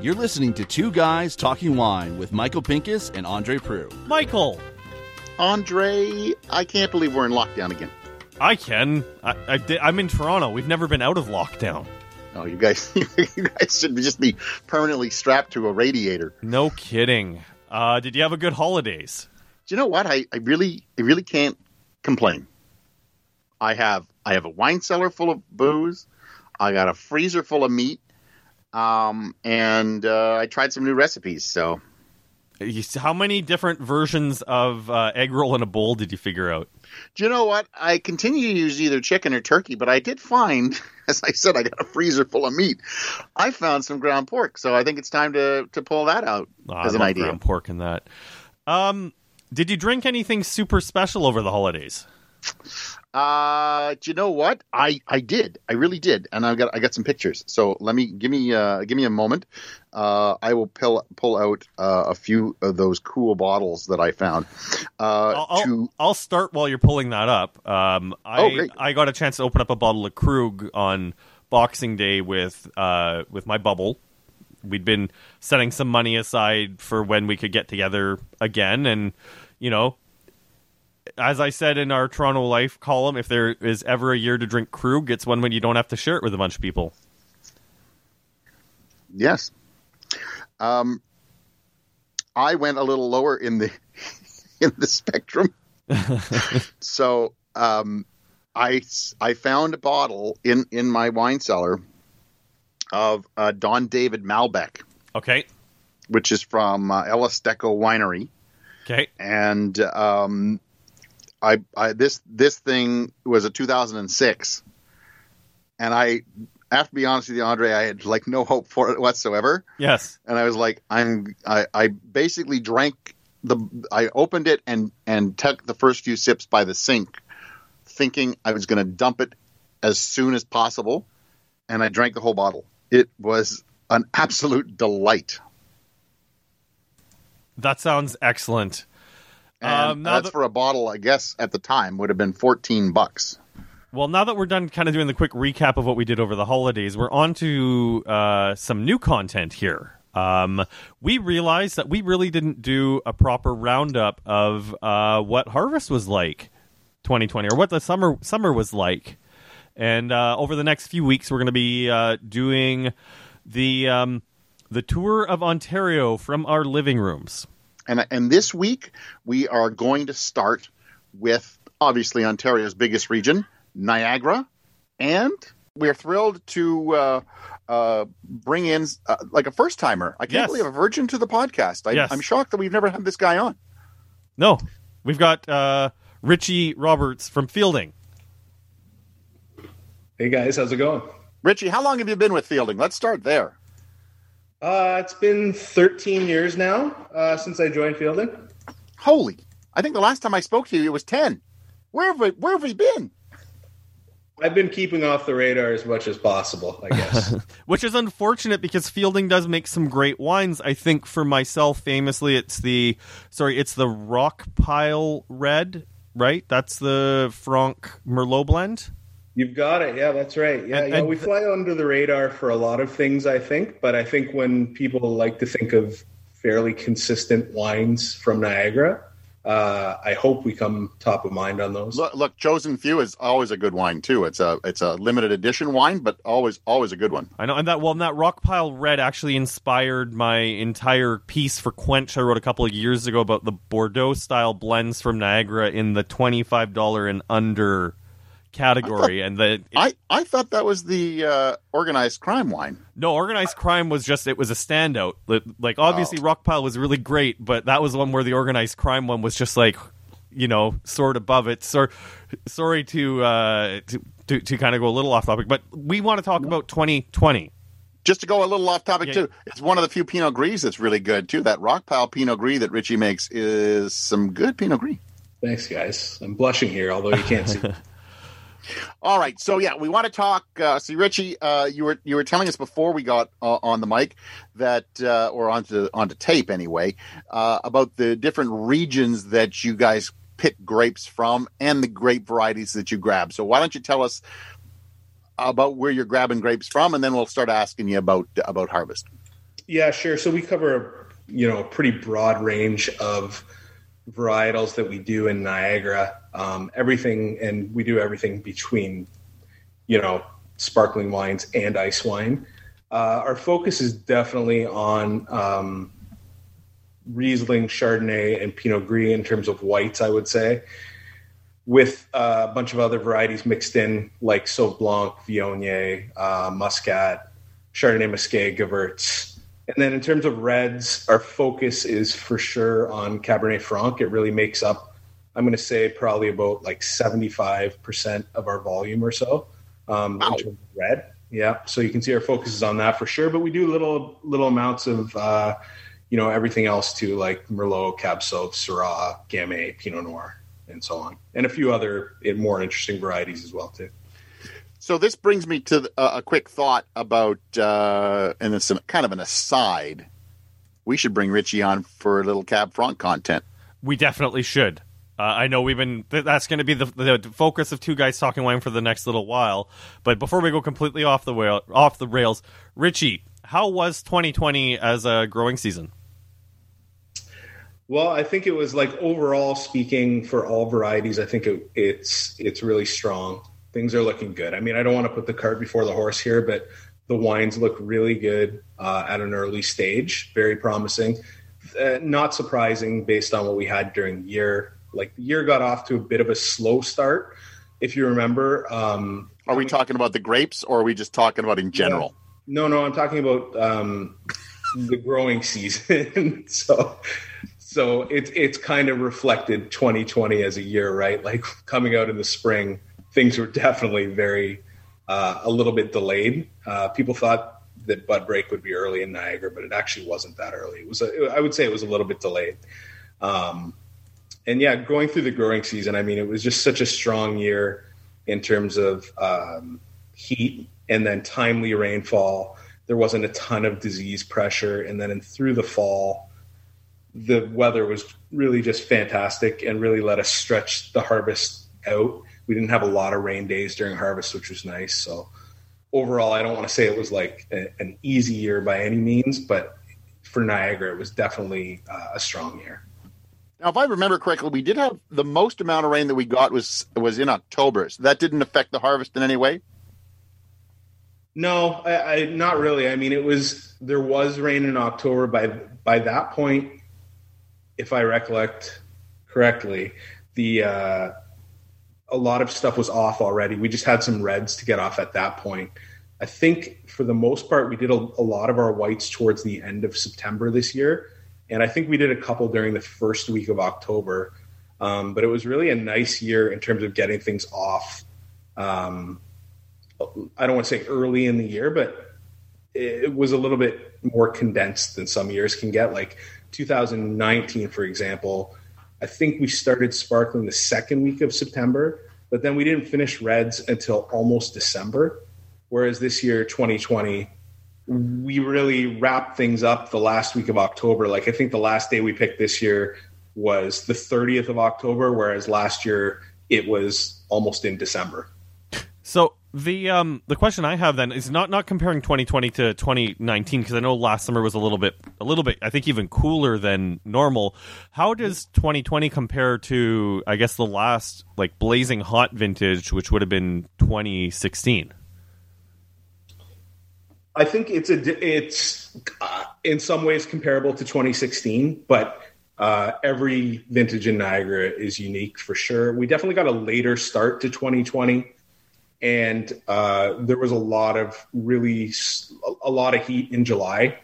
You're listening to Two Guys Talking Wine with Michael Pincus and Andre Prue. Michael! Andre, I can't believe we're in lockdown again. I can. I'm in Toronto. We've never been out of lockdown. Oh, you guys should just be permanently strapped to a radiator. No kidding. Did you have a good holidays? Do you know what? I really can't complain. I have a wine cellar full of booze. I got a freezer full of meat. And I tried some new recipes, so. How many different versions of egg roll in a bowl did you figure out? Do you know what? I continue to use either chicken or turkey, but I did find, as I said, I got a freezer full of meat. I found some ground pork, so I think it's time to pull that out as an idea. Ground pork in that. Did you drink anything super special over the holidays? Do you know what? I did. I really did. And I got some pictures. So give me a moment. I will pull out a few of those cool bottles that I found. I'll start while you're pulling that up. Great. I got a chance to open up a bottle of Krug on Boxing Day with my bubble. We'd been setting some money aside for when we could get together again, and you know, as I said in our Toronto Life column, if there is ever a year to drink Krug, it's one when you don't have to share it with a bunch of people. Yes. I went a little lower in the spectrum. So I found a bottle in my wine cellar of Don David Malbec. Okay. Which is from El Esteko Winery. Okay. And this thing was a 2006, and I have to be honest with you, Andre, I had like no hope for it whatsoever. Yes, and I was like, I basically drank I opened it and took the first few sips by the sink, thinking I was going to dump it as soon as possible, and I drank the whole bottle. It was an absolute delight. That sounds excellent. And that's for a bottle, I guess, at the time, would have been $14. Well, now that we're done kind of doing the quick recap of what we did over the holidays, we're on to some new content here. We realized that we really didn't do a proper roundup of what harvest was like 2020, or what the summer was like. And over the next few weeks, we're going to be doing the tour of Ontario from our living rooms. And this week, we are going to start with, obviously, Ontario's biggest region, Niagara. And we're thrilled to bring in, a first-timer. I can't believe a virgin to the podcast. I'm shocked that we've never had this guy on. No. We've got Richie Roberts from Fielding. Hey, guys. How's it going? Richie, how long have you been with Fielding? Let's start there. It's been 13 years now since I joined Fielding. Holy. I think the last time I spoke to you, it was 10. Where have we been? I've been keeping off the radar as much as possible, I guess. Which is unfortunate because Fielding does make some great wines. I think for myself, famously, it's the Rockpile Red, right? That's the Franc Merlot blend. You've got it. Yeah, that's right. Yeah, and we fly under the radar for a lot of things, I think. But I think when people like to think of fairly consistent wines from Niagara, I hope we come top of mind on those. Look, Chosen Few is always a good wine too. It's a limited edition wine, but always a good one. I know, and that Rockpile Red actually inspired my entire piece for Quench I wrote a couple of years ago about the Bordeaux style blends from Niagara in the $25 and under category. I thought that was the organized crime wine. No, organized crime was just, it was a standout. Like, obviously, Rockpile was really great, but that was the one where the organized crime one was just like, you know, sort of above it. Sorry to kind of go a little off topic, but we want to talk about 2020. Just to go a little off topic too, it's one of the few Pinot Gris that's really good too. That Rockpile Pinot Gris that Richie makes is some good Pinot Gris. Thanks, guys. I'm blushing here, although you can't see. All right, so yeah, we want to talk. See, Richie, you were telling us before we got on the mic that, or onto tape anyway, about the different regions that you guys pick grapes from and the grape varieties that you grab. So why don't you tell us about where you're grabbing grapes from, and then we'll start asking you about harvest. Yeah, sure. So we cover, a pretty broad range of varietals that we do in Niagara. Everything, and we do everything between, sparkling wines and ice wine. Our focus is definitely on Riesling, Chardonnay, and Pinot Gris in terms of whites, I would say, with a bunch of other varieties mixed in, like Sauv Blanc, Viognier, Muscat, Chardonnay, Musquet, Gewurz. And then in terms of reds, our focus is for sure on Cabernet Franc. It really makes up, I'm going to say, probably about 75% of our volume or so. Wow. In terms of red. Yeah. So you can see our focus is on that for sure. But we do little amounts of, everything else too, like Merlot, Cab Sauv, Syrah, Gamay, Pinot Noir, and so on. And a few other more interesting varieties as well too. So this brings me to a quick thought about, and it's kind of an aside. We should bring Richie on for a little Cab Franc content. We definitely should. I know we've been. That's going to be the focus of Two Guys Talking Wine for the next little while. But before we go completely off the rails, Richie, how was 2020 as a growing season? Well, I think it was overall speaking for all varieties. I think it's really strong. Things are looking good. I mean, I don't want to put the cart before the horse here, but the wines look really good at an early stage. Very promising. Not surprising based on what we had during the year. The year got off to a bit of a slow start, if you remember. Are we talking about the grapes, or are we just talking about in general? Yeah. No, I'm talking about the growing season. So it's kind of reflected 2020 as a year, right? Coming out in the spring, things were definitely very a little bit delayed. People thought that bud break would be early in Niagara, but it actually wasn't that early. It was, I would say, it was a little bit delayed. And yeah, going through the growing season, I mean, it was just such a strong year in terms of heat and then timely rainfall. There wasn't a ton of disease pressure, and then through the fall, the weather was really just fantastic and really let us stretch the harvest out. We didn't have a lot of rain days during harvest, which was nice. So overall, I don't want to say it was an easy year by any means, but for Niagara, it was definitely a strong year. Now, if I remember correctly, we did have the most amount of rain that we got was in October. So that didn't affect the harvest in any way? No, I not really. I mean, there was rain in October. By that point, if I recollect correctly, a lot of stuff was off already. We just had some reds to get off at that point. I think for the most part, we did a lot of our whites towards the end of September this year. And I think we did a couple during the first week of October. But it was really a nice year in terms of getting things off. I don't want to say early in the year, but it was a little bit more condensed than some years can get. 2019, for example, I think we started sparkling the second week of September, but then we didn't finish reds until almost December. Whereas this year, 2020, we really wrapped things up the last week of October. I think the last day we picked this year was the 30th of October, whereas last year it was almost in December. So the question I have then is not comparing 2020 to 2019, because I know last summer was a little bit, I think, even cooler than normal. How does 2020 compare to, I guess, the last blazing hot vintage, which would have been 2016? I think it's in some ways comparable to 2016, but every vintage in Niagara is unique for sure. We definitely got a later start to 2020, and there was a lot of heat in July.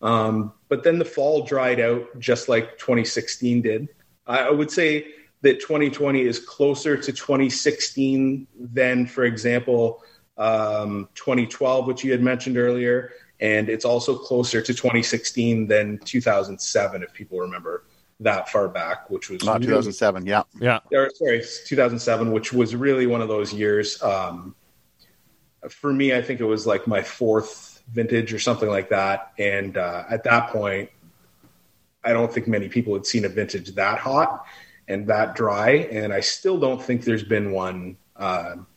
But then the fall dried out just like 2016 did. I would say that 2020 is closer to 2016 than, for example, 2012, which you had mentioned earlier, and it's also closer to 2016 than 2007, if people remember that far back, which was 2007. Sorry, 2007, which was really one of those years. For me, I think it was my fourth vintage or something like that, and at that point, I don't think many people had seen a vintage that hot. and that dry. And I still don't think there's been one, anecdotally,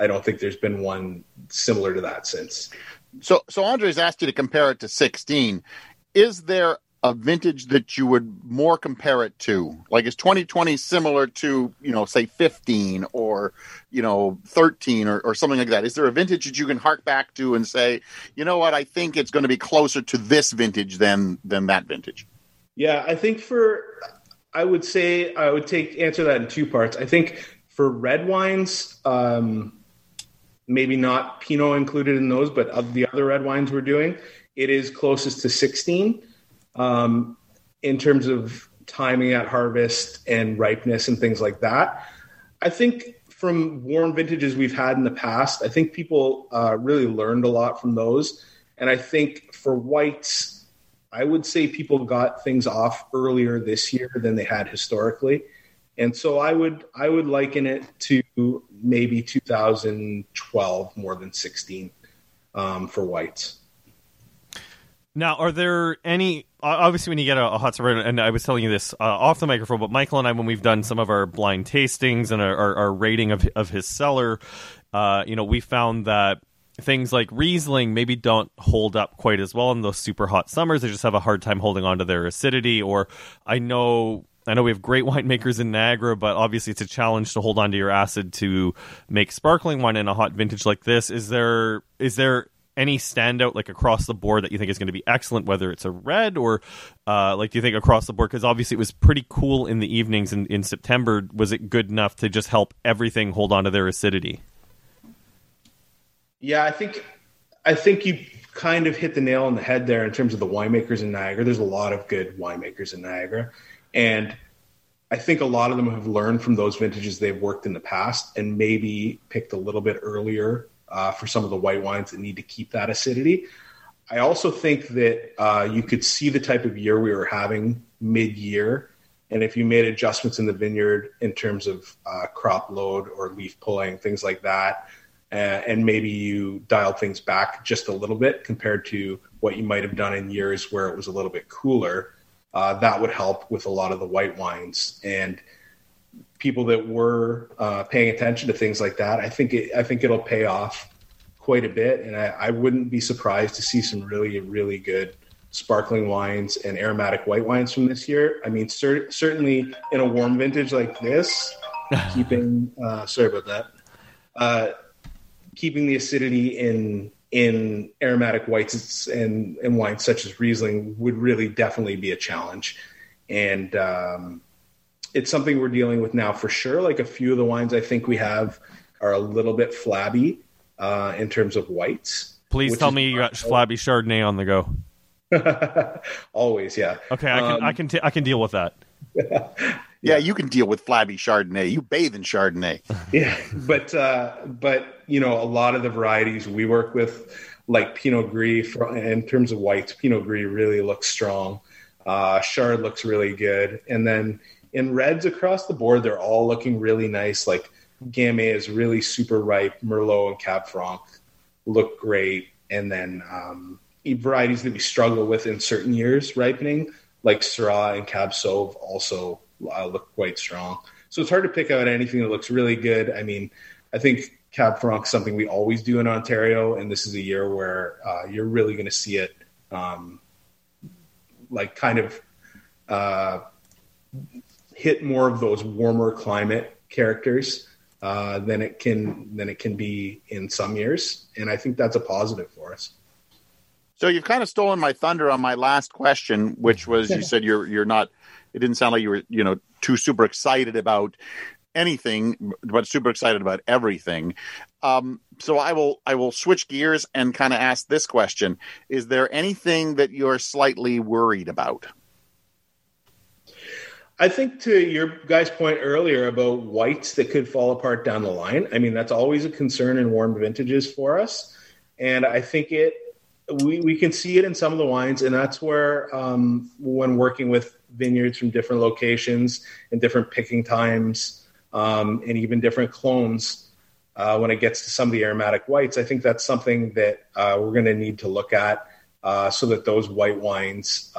I don't think there's been one similar to that since. So Andre's asked you to compare it to 16. Is there a vintage that you would more compare it to? Like, is 2020 similar to, say 15 or, 13 or something like that? Is there a vintage that you can hark back to and say, you know what, I think it's going to be closer to this vintage than that vintage? Yeah, I think I would answer that in two parts. I think for red wines, maybe not Pinot included in those, but of the other red wines we're doing, it is closest to 16. In terms of timing at harvest and ripeness and things like that. I think from warm vintages we've had in the past, I think people really learned a lot from those. And I think for whites, I would say people got things off earlier this year than they had historically. And so I would liken it to maybe 2012 more than 16 for whites. Now, are there any, obviously when you get a hot sour, and I was telling you this off the microphone, but Michael and I, when we've done some of our blind tastings and our rating of his cellar, we found that things like Riesling maybe don't hold up quite as well in those super hot summers. They just have a hard time holding on to their acidity. Or I know we have great winemakers in Niagara, but obviously it's a challenge to hold on to your acid to make sparkling wine in a hot vintage like this. Is there any standout, like across the board, that you think is going to be excellent, whether it's a red or do you think across the board? Because obviously it was pretty cool in the evenings in September. Was it good enough to just help everything hold on to their acidity? Yeah, I think you kind of hit the nail on the head there in terms of the winemakers in Niagara. There's a lot of good winemakers in Niagara. And I think a lot of them have learned from those vintages they've worked in the past and maybe picked a little bit earlier for some of the white wines that need to keep that acidity. I also think that you could see the type of year we were having mid-year. And if you made adjustments in the vineyard in terms of crop load or leaf pulling, things like that, and maybe you dialed things back just a little bit compared to what you might have done in years where it was a little bit cooler, that would help with a lot of the white wines. And people that were paying attention to things like that, I think it'll pay off quite a bit. And I wouldn't be surprised to see some really, really good sparkling wines and aromatic white wines from this year. I mean, certainly in a warm vintage like this, keeping the acidity in aromatic whites and wines such as Riesling would really definitely be a challenge. And, it's something we're dealing with now for sure. Like a few of the wines I think we have are a little bit flabby in terms of whites. Please tell me you got flabby Chardonnay on the go. Always, yeah. Okay, I can deal with that. Yeah, you can deal with flabby Chardonnay. You bathe in Chardonnay. Yeah, but a lot of the varieties we work with, like Pinot Gris, in terms of whites, Pinot Gris really looks strong. Chard looks really good, and then in reds across the board, they're all looking really nice. Like Gamay is really super ripe. Merlot and Cab Franc look great. And then varieties that we struggle with in certain years ripening, like Syrah and Cab Sauv, also look quite strong. So it's hard to pick out anything that looks really good. I mean, I think Cab Franc is something we always do in Ontario, and this is a year where you're really going to see it hit more of those warmer climate characters than it can be in some years. And I think that's a positive for us. So you've kind of stolen my thunder on my last question, which was, you said you're not, it didn't sound like you were, too super excited about anything, but super excited about everything. So I will switch gears and kind of ask this question. Is there anything that you're slightly worried about? I think to your guys' point earlier about whites that could fall apart down the line, I mean, that's always a concern in warm vintages for us. And I think we can see it in some of the wines. And that's where when working with vineyards from different locations and different picking times and even different clones, when it gets to some of the aromatic whites, I think that's something that we're going to need to look at so that those white wines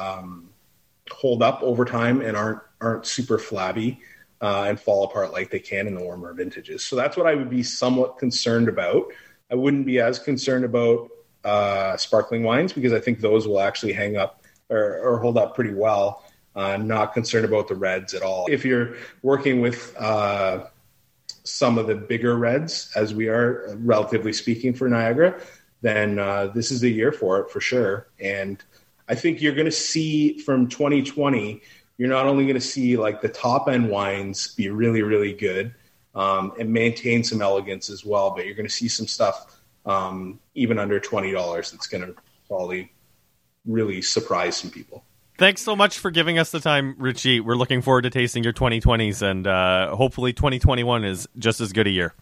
hold up over time and aren't super flabby and fall apart like they can in the warmer vintages. So that's what I would be somewhat concerned about. I wouldn't be as concerned about sparkling wines because I think those will actually hang up or hold up pretty well. I'm not concerned about the reds at all. If you're working with some of the bigger reds, as we are relatively speaking for Niagara, then this is the year for it for sure. And I think you're going to see from 2020, you're not only going to see like the top end wines be really, really good and maintain some elegance as well, but you're going to see some stuff even under $20 that's going to probably really surprise some people. Thanks so much for giving us the time, Richie. We're looking forward to tasting your 2020s, and hopefully 2021 is just as good a year.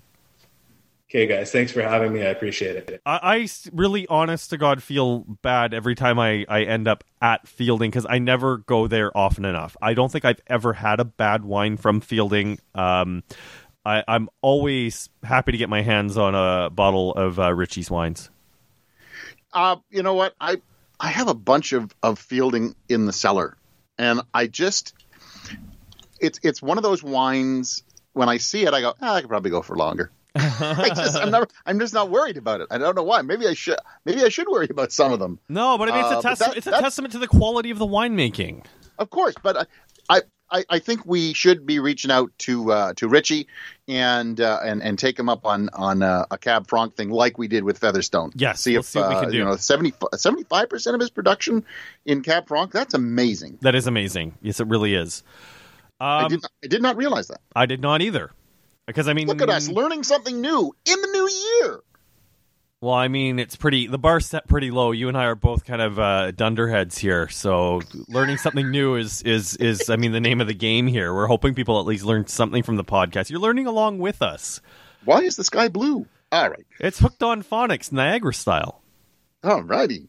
Okay, guys, thanks for having me. I appreciate it. I really, honest to God, feel bad every time I end up at Fielding because I never go there often enough. I don't think I've ever had a bad wine from Fielding. I'm always happy to get my hands on a bottle of Richie's wines. You know what? I have a bunch of Fielding in the cellar, and I just, it's one of those wines when I see it, I go, I could probably go for longer. I'm just not worried about it. I don't know why. Maybe I should worry about some of them. No, but I mean, it's a testament to the quality of the winemaking. Of course. But I think we should be reaching out to Richie and take him up on a Cab Franc thing like we did with Featherstone. Yes, see what we can do. You know, 75% of his production in Cab Franc. That's amazing. That is amazing. Yes, it really is. I did not realize that. I did not either. Because I mean, look at us learning something new in the new year. Well, I mean, it's pretty. The bar's set pretty low. You and I are both kind of dunderheads here, so learning something new is. I mean, the name of the game here. We're hoping people at least learn something from the podcast. You're learning along with us. Why is the sky blue? All right, it's Hooked on Phonics, Niagara style. All righty.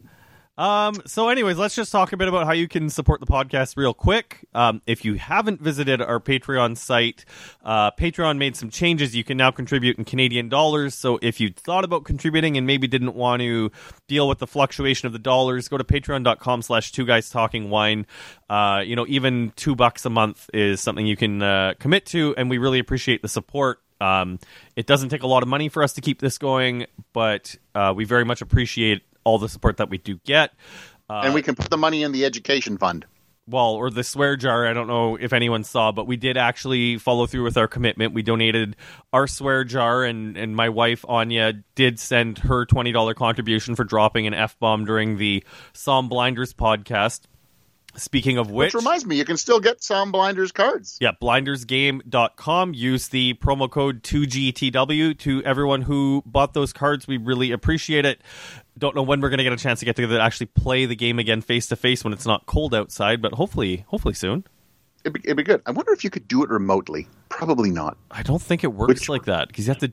So anyways, let's just talk a bit about how you can support the podcast real quick. If you haven't visited our Patreon site, Patreon made some changes. You can now contribute in Canadian dollars. So if you thought about contributing and maybe didn't want to deal with the fluctuation of the dollars, go to patreon.com/2guystalkingwine. You know, even $2 a month is something you can commit to. And we really appreciate the support. It doesn't take a lot of money for us to keep this going, but we very much appreciate all the support that we do get. And we can put the money in the education fund. Well, or the swear jar. I don't know if anyone saw, but we did actually follow through with our commitment. We donated our swear jar, and my wife, Anya, did send her $20 contribution for dropping an F-bomb during the Psalm Blinders podcast. Speaking of which reminds me, you can still get Psalm Blinders cards. Yeah, blindersgame.com. Use the promo code 2GTW. To everyone who bought those cards, we really appreciate it. Don't know when we're going to get a chance to get together to actually play the game again face-to-face when it's not cold outside, but hopefully soon. It'd be good. I wonder if you could do it remotely. Probably not. I don't think it works like that. Because you have to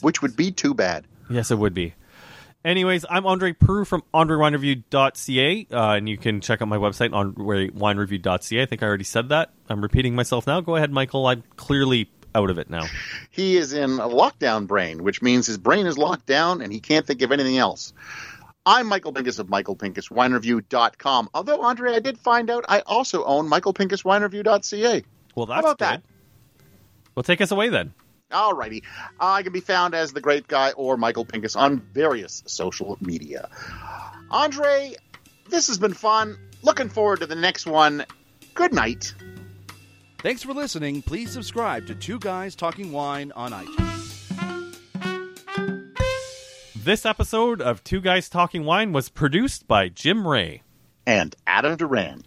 which would be too bad. Yes, it would be. Anyways, I'm Andre Prue from AndreWineReview.ca, and you can check out my website, AndreWineReview.ca. I think I already said that. I'm repeating myself now. Go ahead, Michael. I'm clearly out of it now. He is in a lockdown brain, which means his brain is locked down and he can't think of anything else. I'm Michael Pincus of Michael Pinkus wine review.com. Although, Andre, I did find out I also own Michael Pincus wine review.ca. Well, that's How about that? Well, take us away then. Alrighty. I can be found as The Great Guy or Michael Pincus on various social media. Andre, this has been fun. Looking forward to the next one. Good night. Thanks for listening. Please subscribe to Two Guys Talking Wine on iTunes. This episode of Two Guys Talking Wine was produced by Jim Ray and Adam Duran.